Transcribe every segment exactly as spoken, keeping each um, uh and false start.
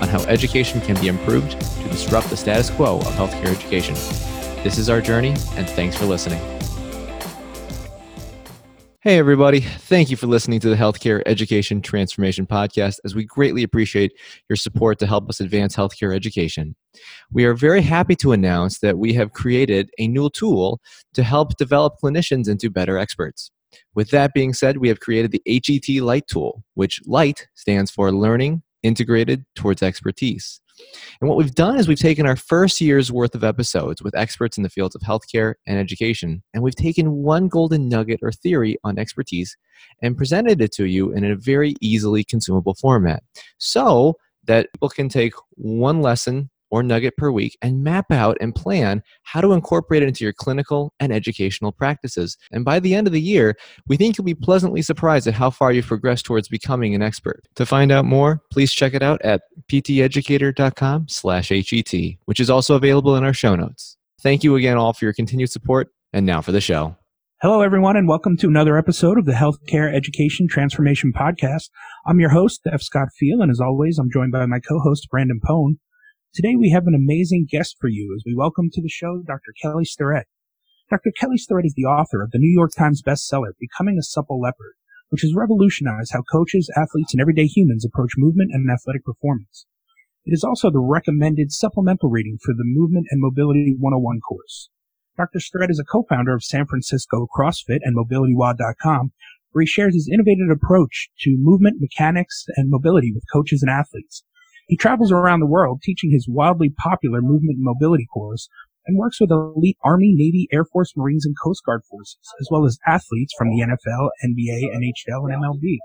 on how education can be improved to disrupt the status quo of healthcare education. This is our journey, and thanks for listening. Hey, everybody. Thank you for listening to the Healthcare Education Transformation Podcast, as we greatly appreciate your support to help us advance healthcare education. We are very happy to announce that we have created a new tool to help develop clinicians into better experts. With that being said, we have created the H E T L I T E tool, which L I T E stands for Learning Integrated Towards Expertise. And what we've done is we've taken our first year's worth of episodes with experts in the fields of healthcare and education, and we've taken one golden nugget or theory on expertise and presented it to you in a very easily consumable format, so that people can take one lesson or nugget per week and map out and plan how to incorporate it into your clinical and educational practices. And by the end of the year, we think you'll be pleasantly surprised at how far you've progressed towards becoming an expert. To find out more, please check it out at p t educator dot com slash H E T, which is also available in our show notes. Thank you again all for your continued support, and now for the show. Hello, everyone, and welcome to another episode of the Healthcare Education Transformation Podcast. I'm your host, F. Scott Fiel, and as always, I'm joined by my co-host, Brandon Pone. Today, we have an amazing guest for you as we welcome to the show Doctor Kelly Starrett. Doctor Kelly Starrett is the author of the New York Times bestseller, Becoming a Supple Leopard, which has revolutionized how coaches, athletes, and everyday humans approach movement and athletic performance. It is also the recommended supplemental reading for the Movement and Mobility one oh one course. Doctor Starrett is a co-founder of San Francisco CrossFit and mobility wod dot com, where he shares his innovative approach to movement, mechanics, and mobility with coaches and athletes. He travels around the world teaching his wildly popular movement and mobility course, and works with elite Army, Navy, Air Force, Marines, and Coast Guard forces, as well as athletes from the N F L, N B A, N H L, and M L B,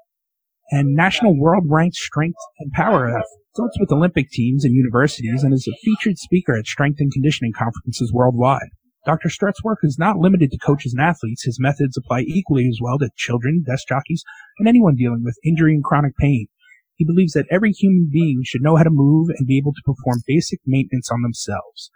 and national world-ranked strength and power athletes. Starts with Olympic teams and universities, and is a featured speaker at strength and conditioning conferences worldwide. Doctor Starrett's work is not limited to coaches and athletes. His methods apply equally as well to children, desk jockeys, and anyone dealing with injury and chronic pain. He believes that every human being should know how to move and be able to perform basic maintenance on themselves.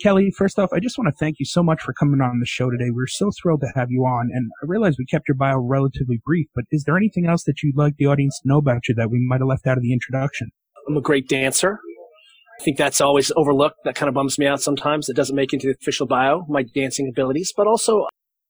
Kelly, first off, I just want to thank you so much for coming on the show today. We're so thrilled to have you on, and I realize we kept your bio relatively brief, but is there anything else that you'd like the audience to know about you that we might have left out of the introduction? I'm a great dancer. I think that's always overlooked. That kind of bums me out sometimes. It doesn't make it into the official bio, my dancing abilities, but also...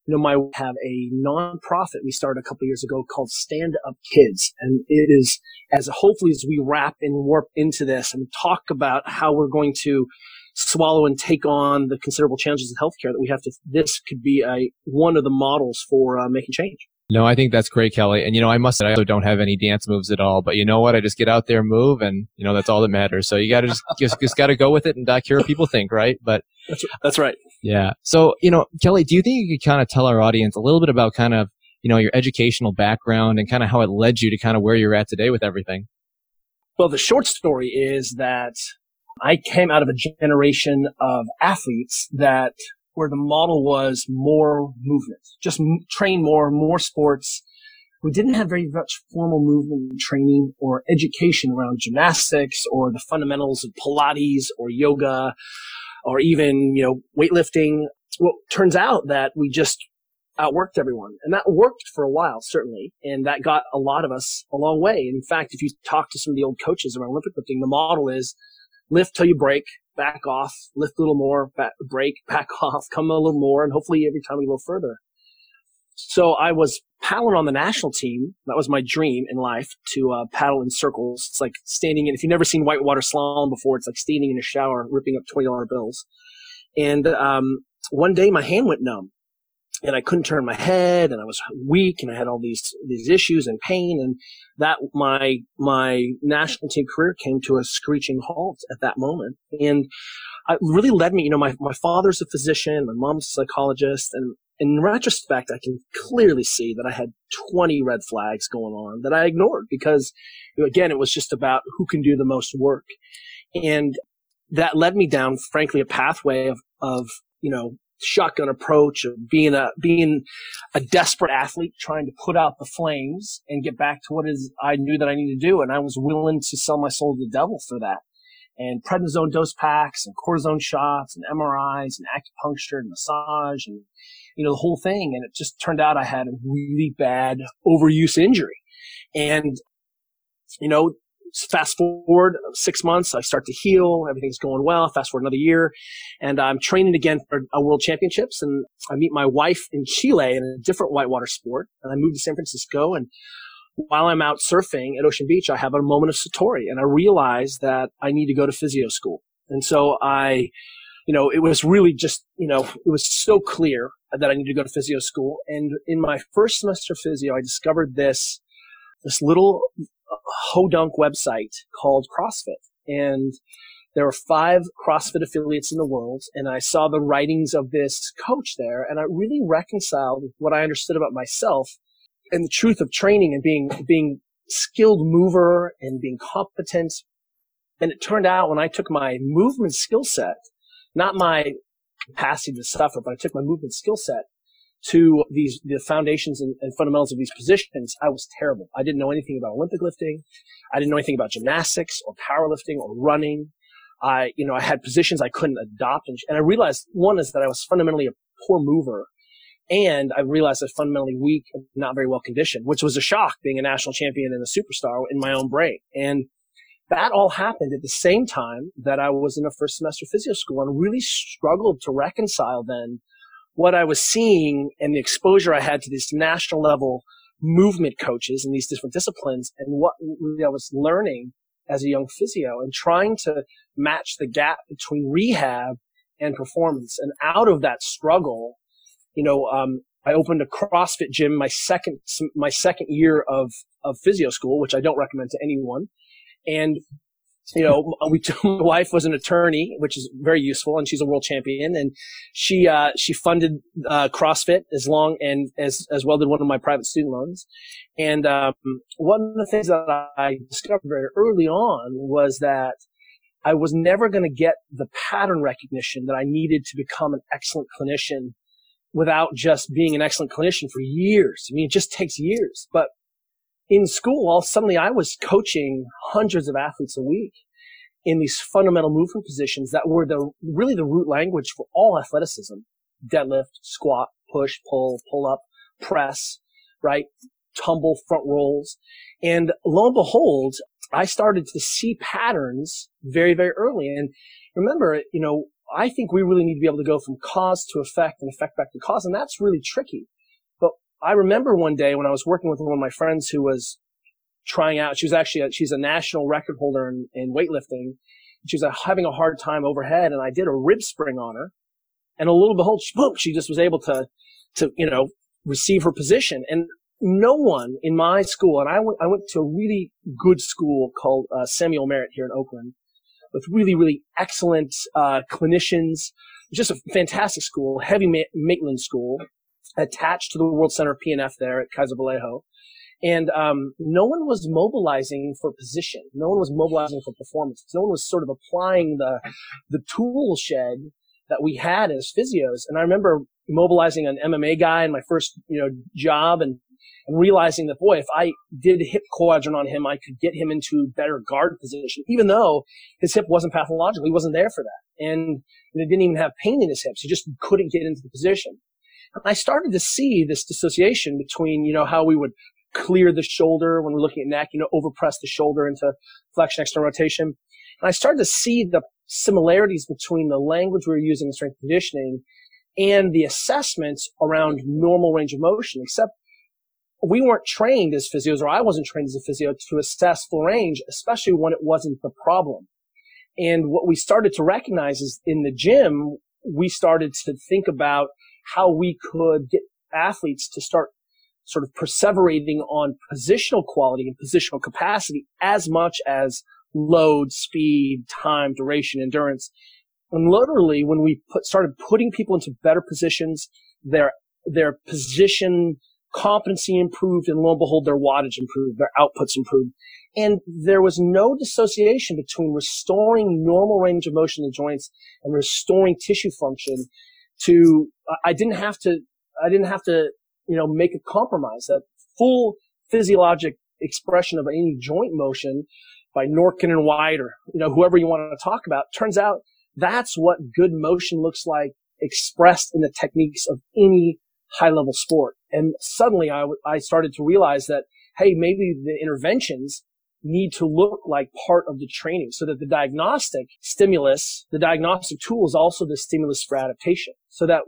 You know, I have a nonprofit we started a couple of years ago called Stand Up Kids. And it is, as hopefully as we wrap and warp into this and talk about how we're going to swallow and take on the considerable challenges in healthcare that we have to, this could be a one of the models for uh, making change. No, I think that's great, Kelly. And, you know, I must say, I also don't have any dance moves at all. But you know what? I just get out there, move, and, you know, that's all that matters. So you got to just, just, just got to go with it and not care what people think, right? But that's, that's right. Yeah. So, you know, Kelly, do you think you could kind of tell our audience a little bit about kind of, you know, your educational background and kind of how it led you to kind of where you're at today with everything? Well, the short story is that I came out of a generation of athletes that where the model was more movement, just m- train more, more sports. We didn't have very much formal movement training or education around gymnastics or the fundamentals of Pilates or yoga or even, you know, weightlifting. Well, it turns out that we just outworked everyone, and that worked for a while, certainly, and that got a lot of us a long way. In fact, if you talk to some of the old coaches around Olympic lifting, the model is lift till you break, back off, lift a little more, back, break, back off, come a little more, and hopefully every time we go further. So I was paddling on the national team. That was my dream in life, to uh, paddle in circles. It's like standing in, if you've never seen whitewater slalom before, it's like standing in a shower, ripping up twenty dollar bills. And um, one day my hand went numb, and I couldn't turn my head, and I was weak, and I had all these these issues and pain, and that my my national team career came to a screeching halt at that moment. And it really led me, you know, my, my father's a physician, my mom's a psychologist, and in retrospect, I can clearly see that I had twenty red flags going on that I ignored because, again, it was just about who can do the most work. And that led me down, frankly, a pathway of, of, you know, shotgun approach of being a, being a desperate athlete trying to put out the flames and get back to what is I knew that I needed to do. And I was willing to sell my soul to the devil for that. And prednisone dose packs and cortisone shots and M R Is and acupuncture and massage and, you know, the whole thing. And it just turned out I had a really bad overuse injury. And, you know, fast forward six months, I start to heal. Everything's going well. Fast forward another year, and I'm training again for a world championships. And I meet my wife in Chile in a different whitewater sport. And I move to San Francisco. And while I'm out surfing at Ocean Beach, I have a moment of satori, and I realize that I need to go to physio school. And so I, you know, it was really just, you know, it was so clear that I need to go to physio school. And in my first semester of physio, I discovered this, this little hodunk website called CrossFit. And there were five CrossFit affiliates in the world. And I saw the writings of this coach there, and I really reconciled with what I understood about myself and the truth of training and being, being skilled mover and being competent. And it turned out when I took my movement skill set, not my capacity to suffer, but I took my movement skill set to these, the foundations and, and fundamentals of these positions, I was terrible. I didn't know anything about Olympic lifting. I didn't know anything about gymnastics or powerlifting or running. I, you know, I had positions I couldn't adopt. And, and I realized, one, is that I was fundamentally a poor mover. And I realized I was fundamentally weak and not very well conditioned, which was a shock, being a national champion and a superstar in my own brain. And that all happened at the same time that I was in a first semester physio school, and really struggled to reconcile then what I was seeing and the exposure I had to these national level movement coaches in these different disciplines, and what I was learning as a young physio, and trying to match the gap between rehab and performance. And out of that struggle, you know, um, I opened a CrossFit gym my second, my second year of, of physio school, which I don't recommend to anyone. And, you know, we, my wife was an attorney, which is very useful, and she's a world champion. And she, uh, she funded, uh, CrossFit as long and as, as well did one of my private student loans. And, um, one of the things that I discovered very early on was that I was never going to get the pattern recognition that I needed to become an excellent clinician without just being an excellent clinician for years. I mean, it just takes years. But in school, all suddenly I was coaching hundreds of athletes a week in these fundamental movement positions that were the really the root language for all athleticism: deadlift, squat, push, pull, pull up, press, right, tumble, front rolls. And lo and behold, I started to see patterns very, very early. And remember, you know, I think we really need to be able to go from cause to effect and effect back to cause, and that's really tricky. I remember one day when I was working with one of my friends who was trying out, she was actually, a, she's a national record holder in, in weightlifting. She was uh, having a hard time overhead, and I did a rib spring on her. And a little behold, she, boom, she just was able to, to, you know, receive her position. And no one in my school, and I went, I went to a really good school called uh, Samuel Merritt here in Oakland, with really, really excellent uh, clinicians, just a fantastic school, heavy ma- Maitland school, attached to the World Center of P N F there at Kaiser Vallejo. And um no one was mobilizing for position. No one was mobilizing for performance. No one was sort of applying the the tool shed that we had as physios. And I remember mobilizing an M M A guy in my first, you know, job, and, and realizing that, boy, if I did hip quadrant on him, I could get him into better guard position, even though his hip wasn't pathological. He wasn't there for that. And he didn't even have pain in his hips. He just couldn't get into the position. I started to see this dissociation between, you know, how we would clear the shoulder when we're looking at neck, you know, overpress the shoulder into flexion, external rotation. And I started to see the similarities between the language we were using in strength conditioning and the assessments around normal range of motion, except we weren't trained as physios, or I wasn't trained as a physio, to assess full range, especially when it wasn't the problem. And what we started to recognize is in the gym, we started to think about how we could get athletes to start sort of perseverating on positional quality and positional capacity as much as load, speed, time, duration, endurance. And literally, when we put, started putting people into better positions, their, their position competency improved, and lo and behold, their wattage improved, their outputs improved. And there was no dissociation between restoring normal range of motion in the joints and restoring tissue function to, I didn't have to, I didn't have to, you know, make a compromise. That full physiologic expression of any joint motion by Norkin and White, or, you know, whoever you want to talk about, turns out that's what good motion looks like expressed in the techniques of any high level sport. And suddenly I, w- I started to realize that, hey, maybe the interventions need to look like part of the training, so that the diagnostic stimulus, the diagnostic tool, is also the stimulus for adaptation, so that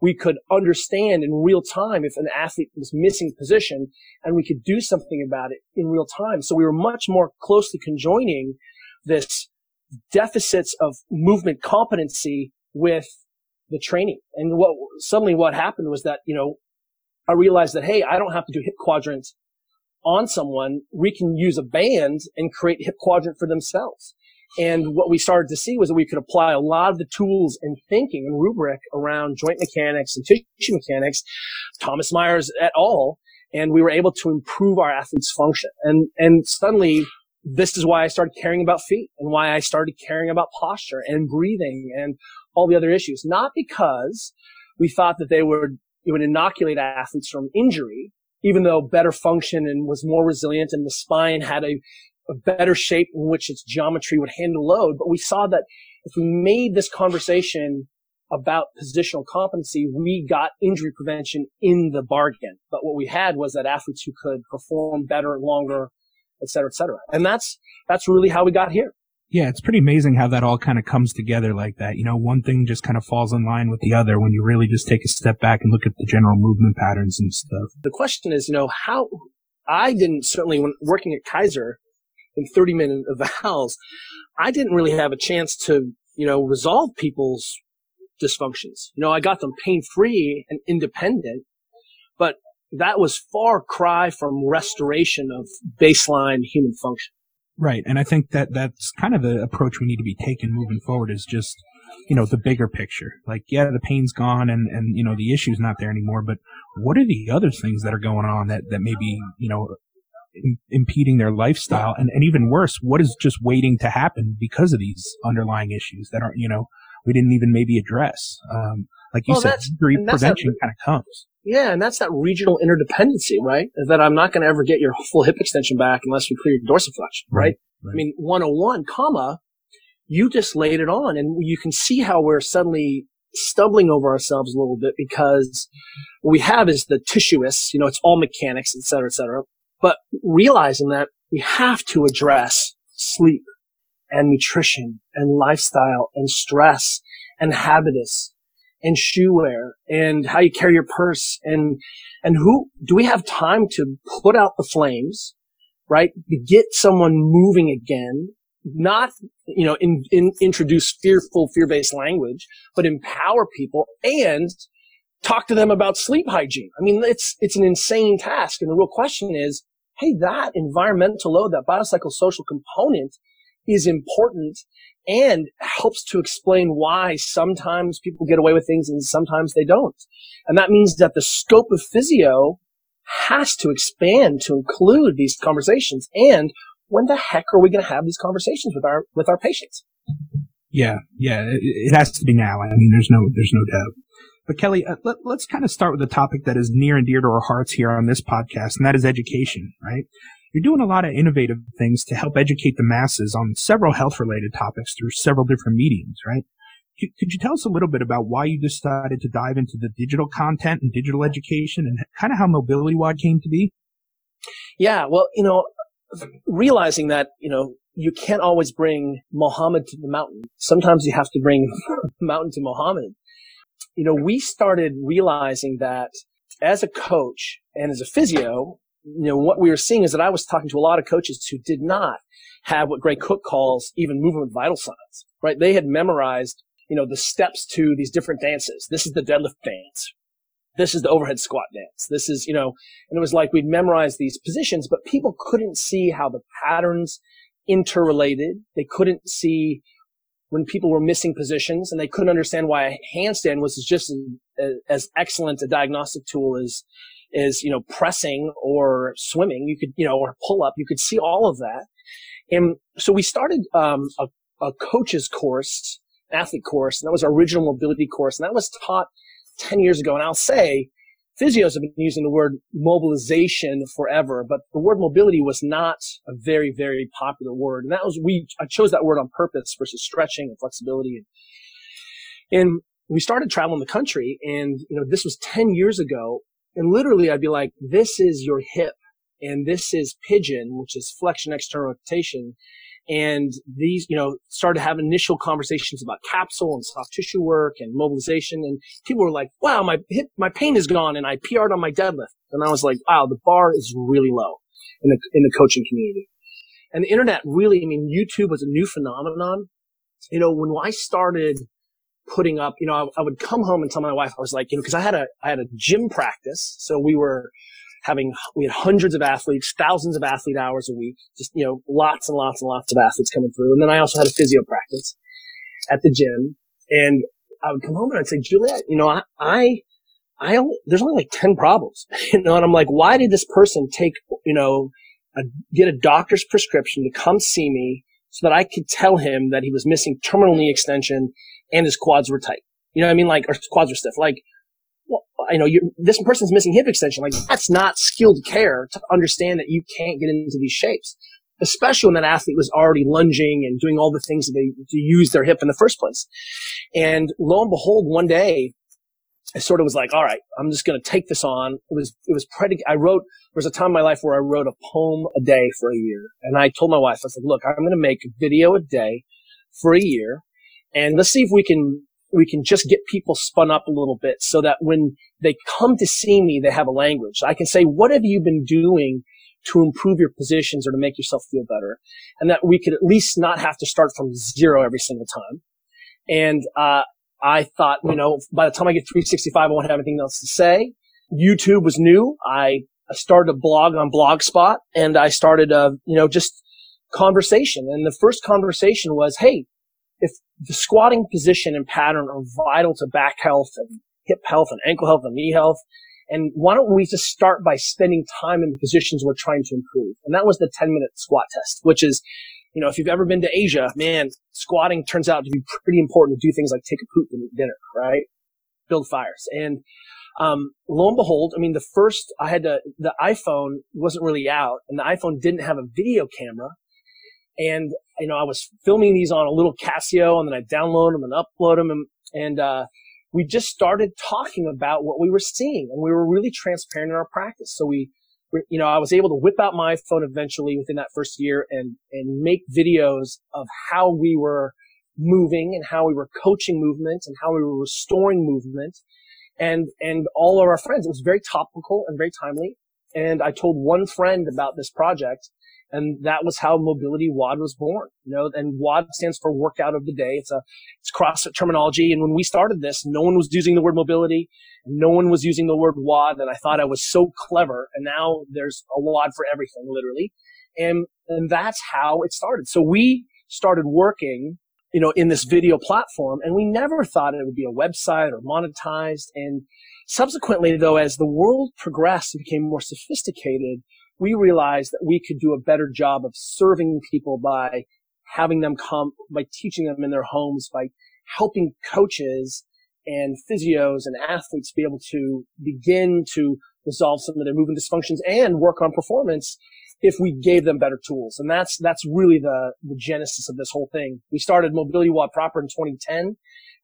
we could understand in real time if an athlete was missing position, and we could do something about it in real time. So we were much more closely conjoining this deficits of movement competency with the training. And what suddenly what happened was that, you know, I realized that, hey, I don't have to do hip quadrants on someone. We can use a band and create hip quadrant for themselves. And what we started to see was that we could apply a lot of the tools and thinking and rubric around joint mechanics and tissue mechanics, Thomas Myers et al., and we were able to improve our athletes' function. And and suddenly, this is why I started caring about feet, and why I started caring about posture and breathing and all the other issues. Not because we thought that they would, it would inoculate athletes from injury, even though better function and was more resilient, and the spine had a a better shape in which its geometry would handle load. But we saw that if we made this conversation about positional competency, we got injury prevention in the bargain. But what we had was that athletes who could perform better and longer, et cetera, et cetera. And that's, that's really how we got here. Yeah, it's pretty amazing how that all kind of comes together like that. You know, one thing just kind of falls in line with the other when you really just take a step back and look at the general movement patterns and stuff. The question is, you know, how I didn't certainly when working at Kaiser, in thirty minute evals, I didn't really have a chance to, you know, resolve people's dysfunctions. You know, I got them pain-free and independent, but that was far cry from restoration of baseline human function. Right. And I think that that's kind of the approach we need to be taking moving forward, is just, you know, the bigger picture. Like, yeah, the pain's gone and, and, you know, the issue's not there anymore, but what are the other things that are going on that, that maybe, you know, impeding their lifestyle, and, and even worse, what is just waiting to happen because of these underlying issues that aren't, you know, we didn't even maybe address. Um, like you well, said, injury prevention kind of comes. Yeah, and that's that regional interdependency, right? Is that I'm not going to ever get your full hip extension back unless we clear your dorsiflexion, right? right? I mean, one oh one, comma, you just laid it on, and you can see how we're suddenly stumbling over ourselves a little bit, because what we have is the tissuous, you know, it's all mechanics, et cetera, et cetera. But realizing that we have to address sleep and nutrition and lifestyle and stress and habitus and shoe wear and how you carry your purse and, and who do we have time to put out the flames, right? To get someone moving again, not, you know, in, in, introduce fearful, fear-based language, but empower people and talk to them about sleep hygiene. I mean, it's, it's an insane task. And the real question is, hey, that environmental load, that biopsychosocial component is important and helps to explain why sometimes people get away with things and sometimes they don't. And that means that the scope of physio has to expand to include these conversations. And when the heck are we going to have these conversations with our, with our patients? Yeah. Yeah. It, it has to be now. I mean, there's no, there's no doubt. But Kelly, uh, let, let's kind of start with a topic that is near and dear to our hearts here on this podcast, and that is education, right? You're doing a lot of innovative things to help educate the masses on several health-related topics through several different mediums, right? Could, could you tell us a little bit about why you decided to dive into the digital content and digital education, and kind of how MobilityWOD came to be? Yeah, well, you know, realizing that, you know, you can't always bring Muhammad to the mountain. Sometimes you have to bring mountain to Muhammad. You know, we started realizing that as a coach and as a physio, you know, what we were seeing is that I was talking to a lot of coaches who did not have what Gray Cook calls even movement vital signs, right? They had memorized, you know, the steps to these different dances. This is the deadlift dance. This is the overhead squat dance. This is, you know, and it was like we'd memorized these positions, but people couldn't see how the patterns interrelated. They couldn't see when people were missing positions, and they couldn't understand why a handstand was just as, as excellent a diagnostic tool as is, you know, pressing or swimming. You could, you know, or pull up. You could see all of that. And so we started um, a, a coach's course, an athlete course, and that was our original mobility course. And that was taught ten years ago. And I'll say physios have been using the word mobilization forever, but the word mobility was not a very, very popular word. And that was, we, I chose that word on purpose versus stretching and flexibility. And, and we started traveling the country, and, you know, this was ten years ago. And literally I'd be like, this is your hip, and this is pigeon, which is flexion, external rotation. And these, you know, started to have initial conversations about capsule and soft tissue work and mobilization. And people were like, wow, my hip, my pain is gone, and I P R'd on my deadlift. And I was like, wow, the bar is really low in the, in the coaching community. And the internet really, I mean, YouTube was a new phenomenon. You know, when I started putting up, you know, I, I would come home and tell my wife, I was like, you know, cause I had a, I had a gym practice. So we were, having, we had hundreds of athletes, thousands of athlete hours a week, just, you know, lots and lots and lots of athletes coming through. And then I also had a physio practice at the gym, and I would come home and I'd say, Juliet, you know, I, I, I only, there's only like ten problems, you know, and I'm like, why did this person take, you know, a, get a doctor's prescription to come see me so that I could tell him that he was missing terminal knee extension and his quads were tight? You know what I mean? Like, or his quads were stiff. Like, well, I know you're, this person's missing hip extension. Like, that's not skilled care to understand that you can't get into these shapes, especially when that athlete was already lunging and doing all the things that they to use their hip in the first place. And lo and behold, one day I sort of was like, all right, I'm just going to take this on. It was, it was pretty, I wrote, there was a time in my life where I wrote a poem a day for a year. And I told my wife, I said, look, I'm going to make a video a day for a year, and let's see if we can we can just get people spun up a little bit so that when they come to see me, they have a language. I can say, what have you been doing to improve your positions or to make yourself feel better? And that we could at least not have to start from zero every single time. And uh I thought, you know, by the time I get three sixty-five, I won't have anything else to say. YouTube was new. I started a blog on Blogspot, and I started a, you know, just conversation. And the first conversation was, hey, if the squatting position and pattern are vital to back health and hip health and ankle health and knee health, and why don't we just start by spending time in positions we're trying to improve? And that was the ten-minute squat test, which is, you know, if you've ever been to Asia, man, squatting turns out to be pretty important to do things like take a poop and eat dinner, right? Build fires. And um lo and behold, I mean, the first, I had to, the iPhone wasn't really out, and the iPhone didn't have a video camera. And, you know, I was filming these on a little Casio, and then I download them and upload them. And, and uh, we just started talking about what we were seeing, and we were really transparent in our practice. So we, we, you know, I was able to whip out my phone eventually within that first year and, and make videos of how we were moving and how we were coaching movement and how we were restoring movement. And, and all of our friends, it was very topical and very timely. And I told one friend about this project. And that was how Mobility W O D was born, you know, and W O D stands for workout of the day. It's a, it's CrossFit terminology. And when we started this, no one was using the word mobility. No one was using the word W O D. And I thought I was so clever. And now there's a W O D for everything, literally. And, and that's how it started. So we started working, you know, in this video platform, and we never thought it would be a website or monetized. And subsequently though, as the world progressed and became more sophisticated, we realized that we could do a better job of serving people by having them come, by teaching them in their homes, by helping coaches and physios and athletes be able to begin to resolve some of their movement dysfunctions and work on performance if we gave them better tools. And that's, that's really the, the genesis of this whole thing. We started Mobility W O D proper in twenty ten,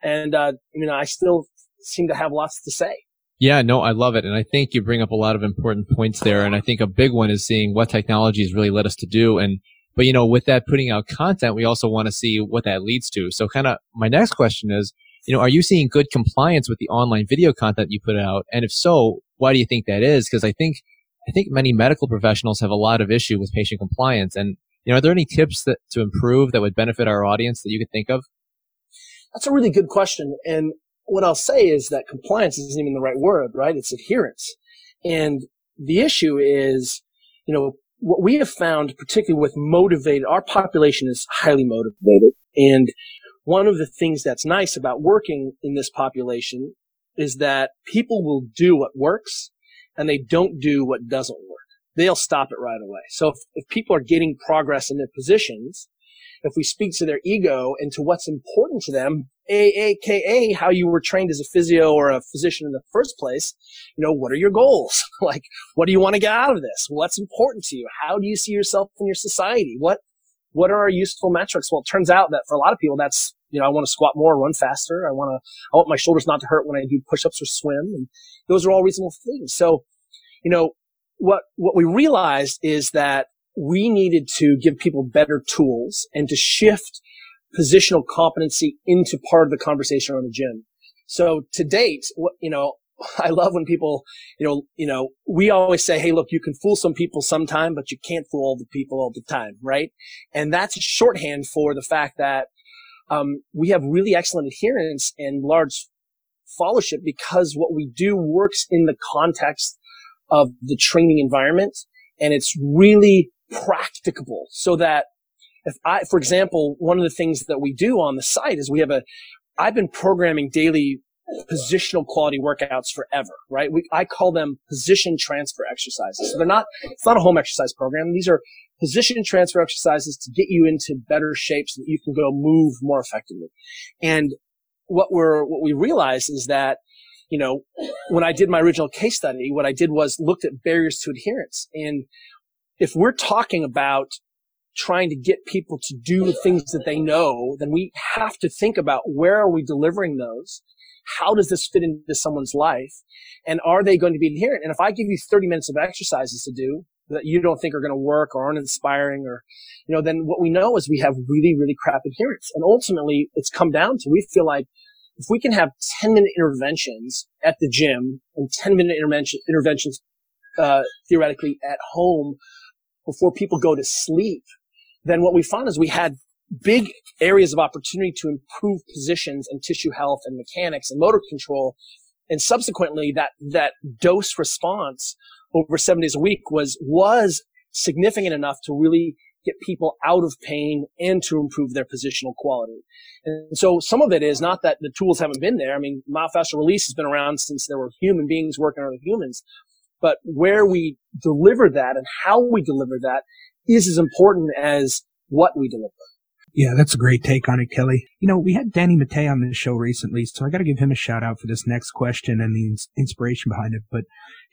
and, uh, you know, I still seem to have lots to say. Yeah, no, I love it. And I think you bring up a lot of important points there. And I think a big one is seeing what technology has really led us to do. And, but you know, with that putting out content, we also want to see what that leads to. So kind of my next question is, you know, are you seeing good compliance with the online video content you put out? And if so, why do you think that is? Because I think, I think many medical professionals have a lot of issue with patient compliance. And, you know, are there any tips that to improve that would benefit our audience that you could think of? That's a really good question. And what I'll say is that compliance isn't even the right word, right? It's adherence. And the issue is, you know, what we have found, particularly with motivated, our population is highly motivated. And one of the things that's nice about working in this population is that people will do what works and they don't do what doesn't work, they'll stop it right away. So if, if people are getting progress in their positions, if we speak to their ego and to what's important to them, A A K A how you were trained as a physio or a physician in the first place, you know, what are your goals? Like, what do you want to get out of this? What's important to you? How do you see yourself in your society? What, what are our useful metrics? Well, it turns out that for a lot of people, that's, you know, I want to squat more, run faster. I want to, I want my shoulders not to hurt when I do push-ups or swim. And those are all reasonable things. So, you know, what, what we realized is that we needed to give people better tools and to shift positional competency into part of the conversation around the gym. So to date, you know, I love when people, you know, you know, we always say, hey, look, you can fool some people sometime, but you can't fool all the people all the time, right? And that's shorthand for the fact that um we have really excellent adherence and large followership because what we do works in the context of the training environment, and it's really practicable. So that if I, for example, one of the things that we do on the site is we have a, I've been programming daily positional quality workouts forever, right? We, I call them position transfer exercises. So they're not, it's not a home exercise program. These are position transfer exercises to get you into better shape so that you can go move more effectively. And what we're, what we realize is that, you know, when I did my original case study, what I did was looked at barriers to adherence. And if we're talking about trying to get people to do the things that they know, then we have to think about where are we delivering those? How does this fit into someone's life? And are they going to be adherent? And if I give you thirty minutes of exercises to do that you don't think are going to work or aren't inspiring or, you know, then what we know is we have really, really crap adherence. And ultimately it's come down to, we feel like if we can have ten minute interventions at the gym and ten minute intervention, interventions, uh, theoretically at home before people go to sleep, then what we found is we had big areas of opportunity to improve positions and tissue health and mechanics and motor control. And subsequently that, that dose response over seven days a week was, was significant enough to really get people out of pain and to improve their positional quality. And so some of it is not that the tools haven't been there. I mean, myofascial release has been around since there were human beings working on other humans, but where we deliver that and how we deliver that is as important as what we deliver. Yeah, that's a great take on it, Kelly. You know, we had Danny Matei on this show recently, so I got to give him a shout out for this next question and the ins- inspiration behind it. But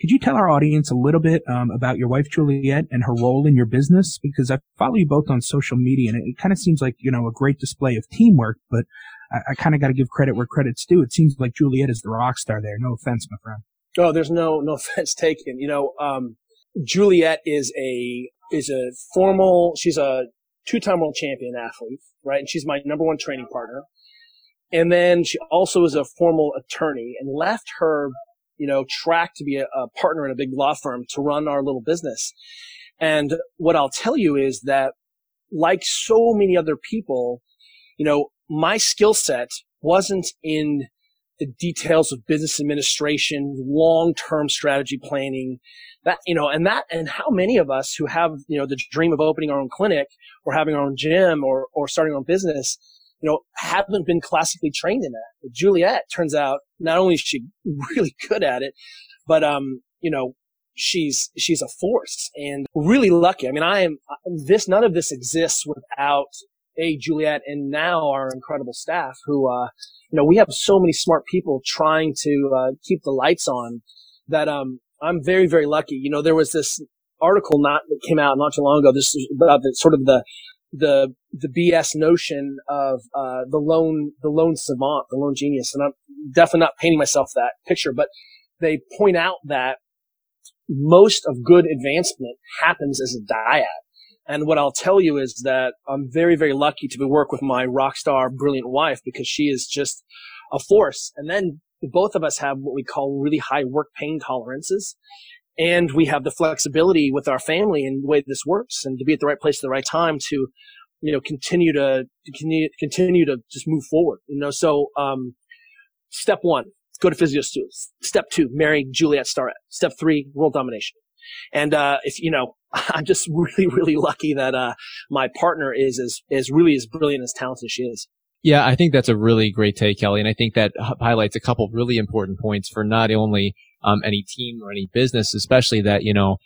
could you tell our audience a little bit um, about your wife, Juliet, and her role in your business? Because I follow you both on social media, and it, it kind of seems like, you know, a great display of teamwork, but I, I kind of got to give credit where credit's due. It seems like Juliet is the rock star there. No offense, my friend. Oh, there's no, no offense taken. You know, um, Juliet is a, is a formal, she's a, two-time world champion athlete, right? And she's my number one training partner. And then she also is a formal attorney, and left her, you know, track to be a, a partner in a big law firm to run our little business. And what I'll tell you is that, like so many other people, you know, my skill set wasn't in the details of business administration, long-term strategy planning, that, you know, and that, and how many of us who have, you know, the dream of opening our own clinic or having our own gym or, or starting our own business, you know, haven't been classically trained in that. But Juliet, turns out, not only is she really good at it, but, um, you know, she's, she's a force, and really lucky. I mean, I am this, none of this exists without A, Juliet, and now our incredible staff who, uh, you know, we have so many smart people trying to uh, keep the lights on that um, I'm very, very lucky. You know, there was this article not that came out not too long ago, this is about the, sort of the, the, the B S notion of uh, the lone, the lone savant, the lone genius. And I'm definitely not painting myself that picture, but they point out that most of good advancement happens as a dyad. And what I'll tell you is that I'm very, very lucky to work with my rock star, brilliant wife, because she is just a force. And then both of us have what we call really high work pain tolerances. And we have the flexibility with our family and the way this works, and to be at the right place at the right time to, you know, continue to, to continue to just move forward. You know, so, um, step one, go to physio students. Step two, marry Juliet Starrett. Step three, world domination. And, uh, if, you know, I'm just really, really lucky that, uh, my partner is, is, is really as brilliant, as talented as she is. Yeah. I think that's a really great take, Kelly. And I think that highlights a couple of really important points for not only um, any team or any business, especially, that, you know,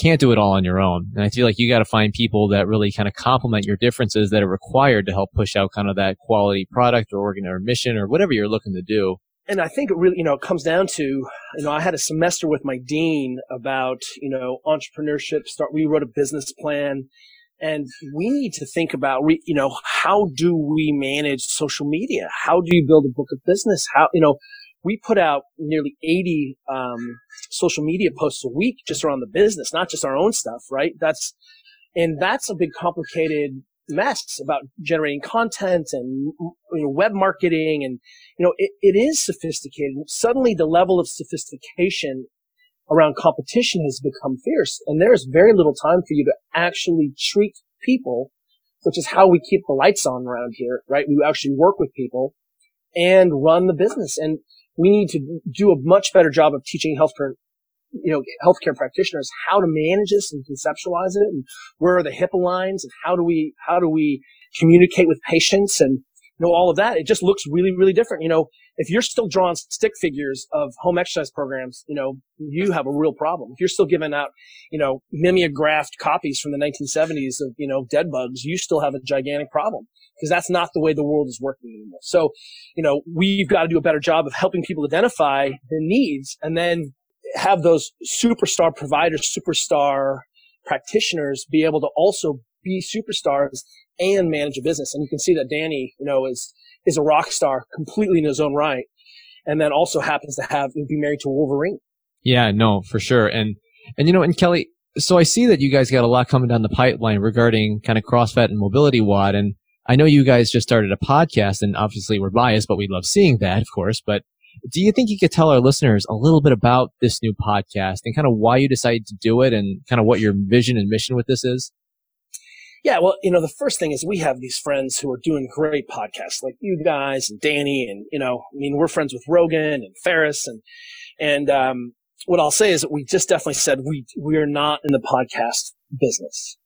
can't do it all on your own. And I feel like you got to find people that really kind of complement your differences that are required to help push out kind of that quality product or organ or mission or whatever you're looking to do. And I think it really, you know, it comes down to, you know, I had a semester with my dean about, you know, entrepreneurship. Start, we wrote a business plan, and we need to think about, re, you know, how do we manage social media? How do you build a book of business? How, you know, we put out nearly eighty um, social media posts a week just around the business, not just our own stuff, right? That's, and that's a big complicated mess about generating content and, you know, web marketing, and, you know, it, it is sophisticated. Suddenly the level of sophistication around competition has become fierce, and there's very little time for you to actually treat people, which is how we keep the lights on around here, right? We actually work with people and run the business, and we need to do a much better job of teaching healthcare you know, healthcare practitioners how to manage this and conceptualize it, and where are the HIPAA lines, and how do we, how do we communicate with patients, and, you know, all of that. It just looks really, really different. You know, if you're still drawing stick figures of home exercise programs, you know, you have a real problem. If you're still giving out, you know, mimeographed copies from the nineteen seventies of, you know, dead bugs, you still have a gigantic problem, because that's not the way the world is working anymore. So, you know, we've got to do a better job of helping people identify the needs, and then have those superstar providers, superstar practitioners be able to also be superstars and manage a business. And you can see that Danny, you know, is, is a rock star completely in his own right. And then also happens to have, be married to Wolverine. Yeah, no, for sure. And, and, you know, and Kelly, so I see that you guys got a lot coming down the pipeline regarding kind of CrossFit and Mobility WOD. And I know you guys just started a podcast, and obviously we're biased, but we love seeing that, of course. But do you think you could tell our listeners a little bit about this new podcast and kind of why you decided to do it and kind of what your vision and mission with this is? Yeah, well, you know, the first thing is we have these friends who are doing great podcasts like you guys and Danny, and, you know, I mean, we're friends with Rogan and Ferris, and, and, um, what I'll say is that we just definitely said we, we are not in the podcast business,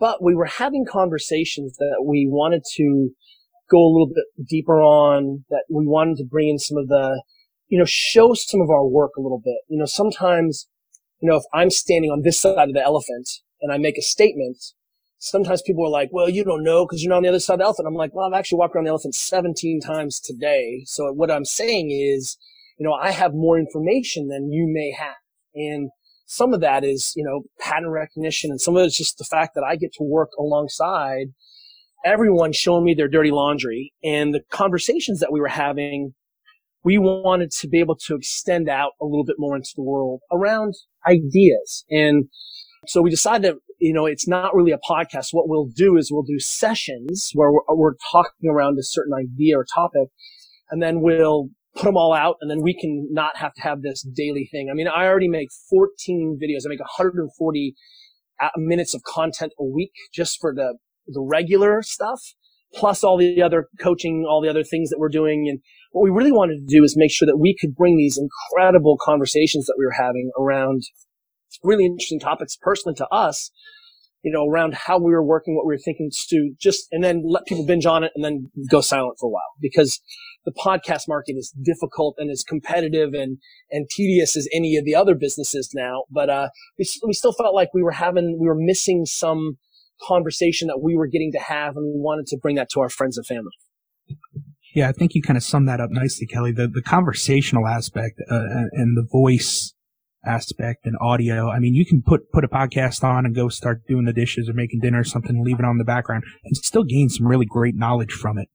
but we were having conversations that we wanted to go a little bit deeper on, that we wanted to bring in some of the, you know, show some of our work a little bit. You know, sometimes, you know, if I'm standing on this side of the elephant and I make a statement, sometimes people are like, well, you don't know because you're not on the other side of the elephant. I'm like, well, I've actually walked around the elephant seventeen times today. So what I'm saying is, you know, I have more information than you may have. And some of that is, you know, pattern recognition. And some of it's just the fact that I get to work alongside everyone showing me their dirty laundry, and the conversations that we were having, we wanted to be able to extend out a little bit more into the world around ideas. And so we decided that, you know, it's not really a podcast. What we'll do is we'll do sessions where we're, we're talking around a certain idea or topic, and then we'll put them all out, and then we can not have to have this daily thing. I mean, I already make fourteen videos. I make one hundred forty minutes of content a week just for the the regular stuff, plus all the other coaching, all the other things that we're doing. And what we really wanted to do is make sure that we could bring these incredible conversations that we were having around really interesting topics personally to us, you know, around how we were working, what we were thinking, to just, and then let people binge on it and then go silent for a while, because the podcast market is difficult and as competitive and, and tedious as any of the other businesses now. But, uh, we, we still felt like we were having, we were missing some conversation that we were getting to have, and we wanted to bring that to our friends and family. Yeah, I think you kind of summed that up nicely, Kelly. The the conversational aspect uh, and the voice aspect and audio. I mean, you can put put a podcast on and go start doing the dishes or making dinner or something, leave it on in the background, and still gain some really great knowledge from it.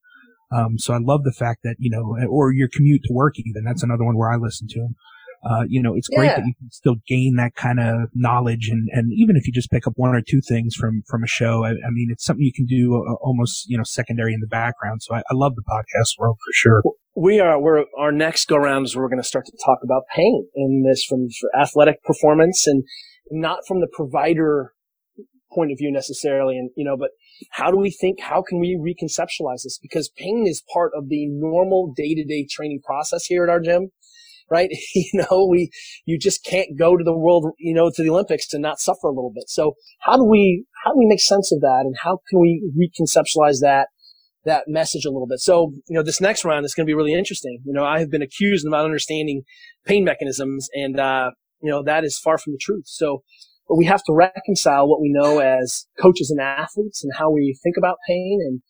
Um, so I love the fact that, you know, or your commute to work even. That's another one where I listen to them. Uh, you know, it's great yeah. that you can still gain that kind of knowledge. And, and even if you just pick up one or two things from, from a show, I, I mean, it's something you can do uh, almost, you know, secondary in the background. So I, I love the podcast world for sure. We are, we're, our next go round is we're going to start to talk about pain in this from athletic performance, and not from the provider point of view necessarily. And, you know, but how do we think, how can we reconceptualize this? Because pain is part of the normal day to day training process here at our gym. Right? You know, we, you just can't go to the world, you know, to the Olympics to not suffer a little bit. So how do we, how do we make sense of that? And how can we reconceptualize that that message a little bit. So, you know, this next round is going to be really interesting. You know, I have been accused of not understanding pain mechanisms, and, uh, you know, that is far from the truth. So, but we have to reconcile what we know as coaches and athletes and how we think about pain. And,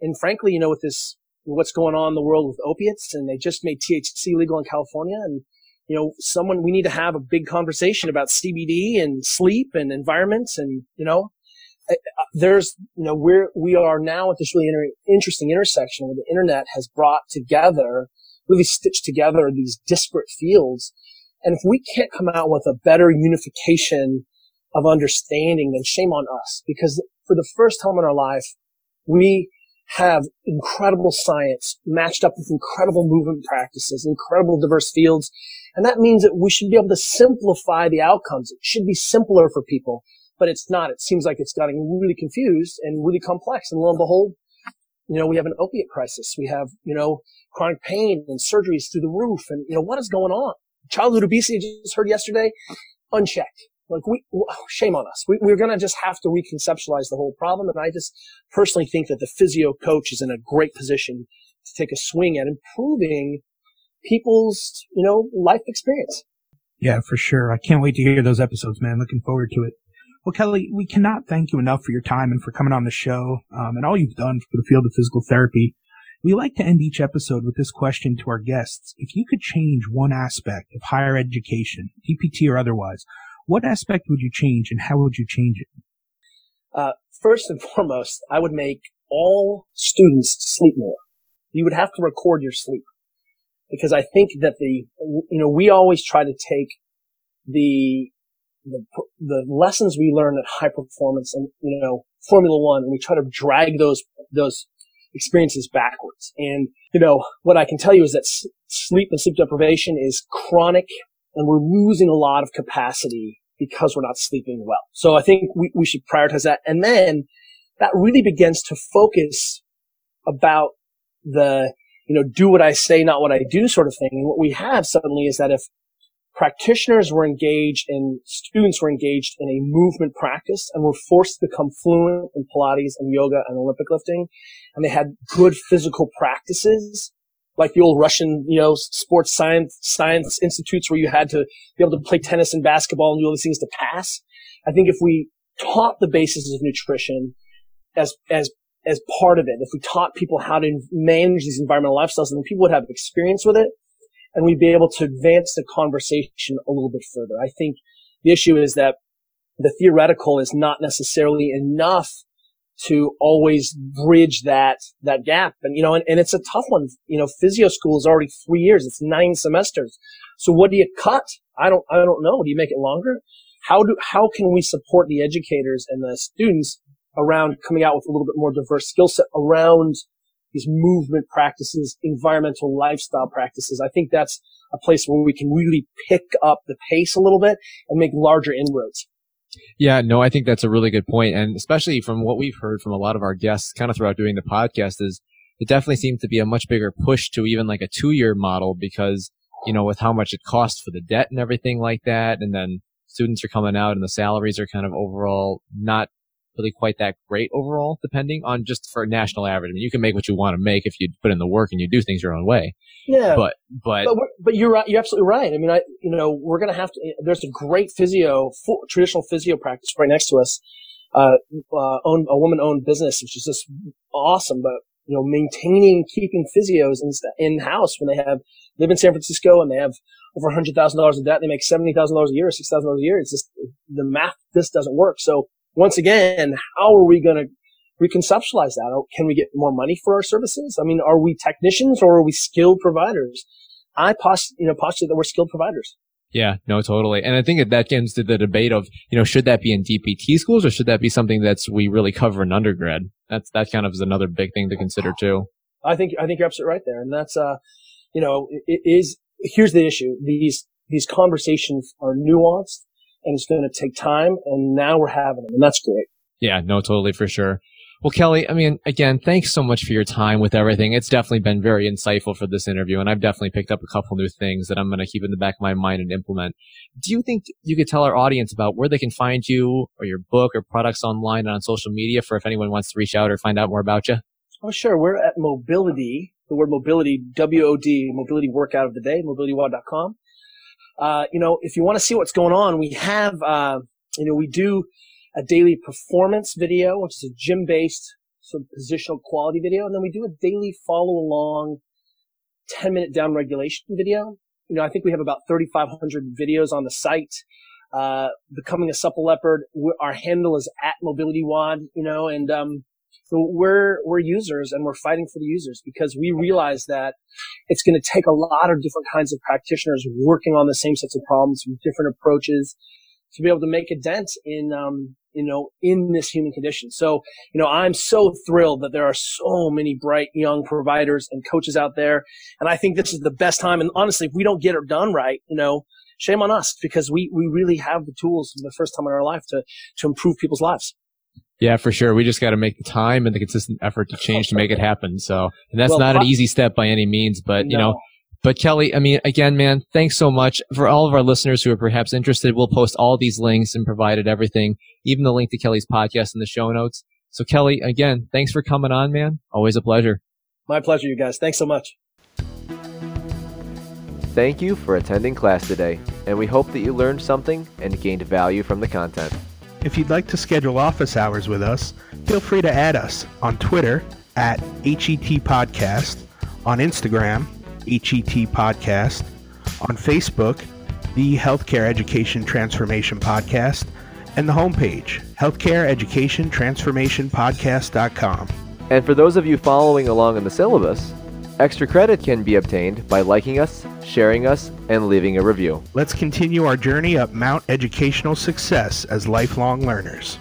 and frankly, you know, with this, what's going on in the world with opiates, and they just made T H C legal in California. And, you know, someone, we need to have a big conversation about C B D and sleep and environments. And, you know, there's, you know, we're, we are now at this really inter- interesting intersection where the internet has brought together, really stitched together these disparate fields. And if we can't come out with a better unification of understanding, then shame on us, because for the first time in our life, we have incredible science matched up with incredible movement practices, incredible diverse fields. And that means that we should be able to simplify the outcomes. It should be simpler for people, but it's not. It seems like it's gotten really confused and really complex. And lo and behold, you know, we have an opiate crisis. We have, you know, chronic pain and surgeries through the roof. And, you know, what is going on? Childhood obesity, I just heard yesterday, unchecked. Like, we, shame on us. We, we're going to just have to reconceptualize the whole problem. And I just personally think that the physio coach is in a great position to take a swing at improving people's, you know, life experience. Yeah, for sure. I can't wait to hear those episodes, man. Looking forward to it. Well, Kelly, we cannot thank you enough for your time and for coming on the show, um, and all you've done for the field of physical therapy. We like to end each episode with this question to our guests. If you could change one aspect of higher education, P P T or otherwise, what aspect would you change, and how would you change it? Uh, first and foremost, I would make all students sleep more. You would have to record your sleep, because I think that the, you know, we always try to take the, the, the lessons we learn at high performance and, you know, Formula One, and we try to drag those, those experiences backwards. And, you know, what I can tell you is that s- sleep and sleep deprivation is chronic. And we're losing a lot of capacity because we're not sleeping well. So I think we, we should prioritize that. And then that really begins to focus about the, you know, do what I say, not what I do sort of thing. And what we have suddenly is that if practitioners were engaged and students were engaged in a movement practice and were forced to become fluent in Pilates and yoga and Olympic lifting, and they had good physical practices, like the old Russian, you know, sports science, science institutes where you had to be able to play tennis and basketball and do all these things to pass. I think if we taught the basis of nutrition as, as, as part of it, if we taught people how to manage these environmental lifestyles, then people would have experience with it and we'd be able to advance the conversation a little bit further. I think the issue is that the theoretical is not necessarily enough to always bridge that, that gap. And, you know, and, and it's a tough one. You know, physio school is already three years. It's nine semesters. So what do you cut? I don't, I don't know. Do you make it longer? How do, how can we support the educators and the students around coming out with a little bit more diverse skill set around these movement practices, environmental lifestyle practices? I think that's a place where we can really pick up the pace a little bit and make larger inroads. Yeah, no, I think that's a really good point. And especially from what we've heard from a lot of our guests kind of throughout doing the podcast is it definitely seems to be a much bigger push to even like a two-year model because, you know, with how much it costs for the debt and everything like that. And then students are coming out and the salaries are kind of overall not really quite that great overall, depending on just for national average. I mean, you can make what you want to make if you put in the work and you do things your own way. Yeah. But, but, but, but you're right. You're absolutely right. I mean, I, you know, we're going to have to, there's a great physio, full, traditional physio practice right next to us, uh, uh, own, a woman owned business, which is just awesome. But, you know, maintaining, keeping physios in, in house when they have, live in San Francisco and they have over a hundred thousand dollars in debt, they make seventy thousand dollars a year, or six thousand dollars a year. It's just the math, this doesn't work. So, once again, how are we going to reconceptualize that? Can we get more money for our services? I mean, are we technicians or are we skilled providers? I post, you know, postulate that we're skilled providers. Yeah, no, totally. And I think that that gets to the debate of, you know, should that be in D P T schools or should that be something that's we really cover in undergrad? That's that kind of is another big thing to consider too. I think I think you're absolutely right there, and that's uh, you know, it is here's the issue. These these conversations are nuanced. And it's going to take time, and now we're having them, and that's great. Yeah, no, totally, for sure. Well, Kelly, I mean, again, thanks so much for your time with everything. It's definitely been very insightful for this interview, and I've definitely picked up a couple new things that I'm going to keep in the back of my mind and implement. Do you think you could tell our audience about where they can find you or your book or products online and on social media for if anyone wants to reach out or find out more about you? Oh, sure. We're at Mobility, the word Mobility, W O D, Mobility Workout of the Day, Mobility W O D dot com. Uh, you know, if you want to see what's going on, we have, uh, you know, we do a daily performance video, which is a gym-based sort of positional quality video. And then we do a daily follow-along ten-minute down regulation video. You know, I think we have about thirty-five hundred videos on the site. Uh, Becoming a Supple Leopard, our handle is at MobilityWOD, you know, and um, so we're we're users, and we're fighting for the users because we realize that it's going to take a lot of different kinds of practitioners working on the same sets of problems from different approaches to be able to make a dent in, um, you know, in this human condition. So, you know, I'm so thrilled that there are so many bright young providers and coaches out there. And I think this is the best time. And honestly, if we don't get it done right, you know, shame on us, because we, we really have the tools for the first time in our life to, to improve people's lives. Yeah, for sure. We just got to make the time and the consistent effort to change to make it happen. So, and that's well, not an easy step by any means, but no. you know, But Kelly, I mean, again, man, thanks so much. For all of our listeners who are perhaps interested, we'll post all these links and provided everything, even the link to Kelly's podcast in the show notes. So Kelly, again, thanks for coming on, man. Always a pleasure. My pleasure, you guys. Thanks so much. Thank you for attending class today, and we hope that you learned something and gained value from the content. If you'd like to schedule office hours with us, feel free to add us on Twitter at H E T Podcast, on Instagram, H E T Podcast, on Facebook, the Healthcare Education Transformation Podcast, and the homepage, healthcare education transformation podcast dot com. And for those of you following along in the syllabus, extra credit can be obtained by liking us, sharing us, and leaving a review. Let's continue our journey up Mount Educational Success as lifelong learners.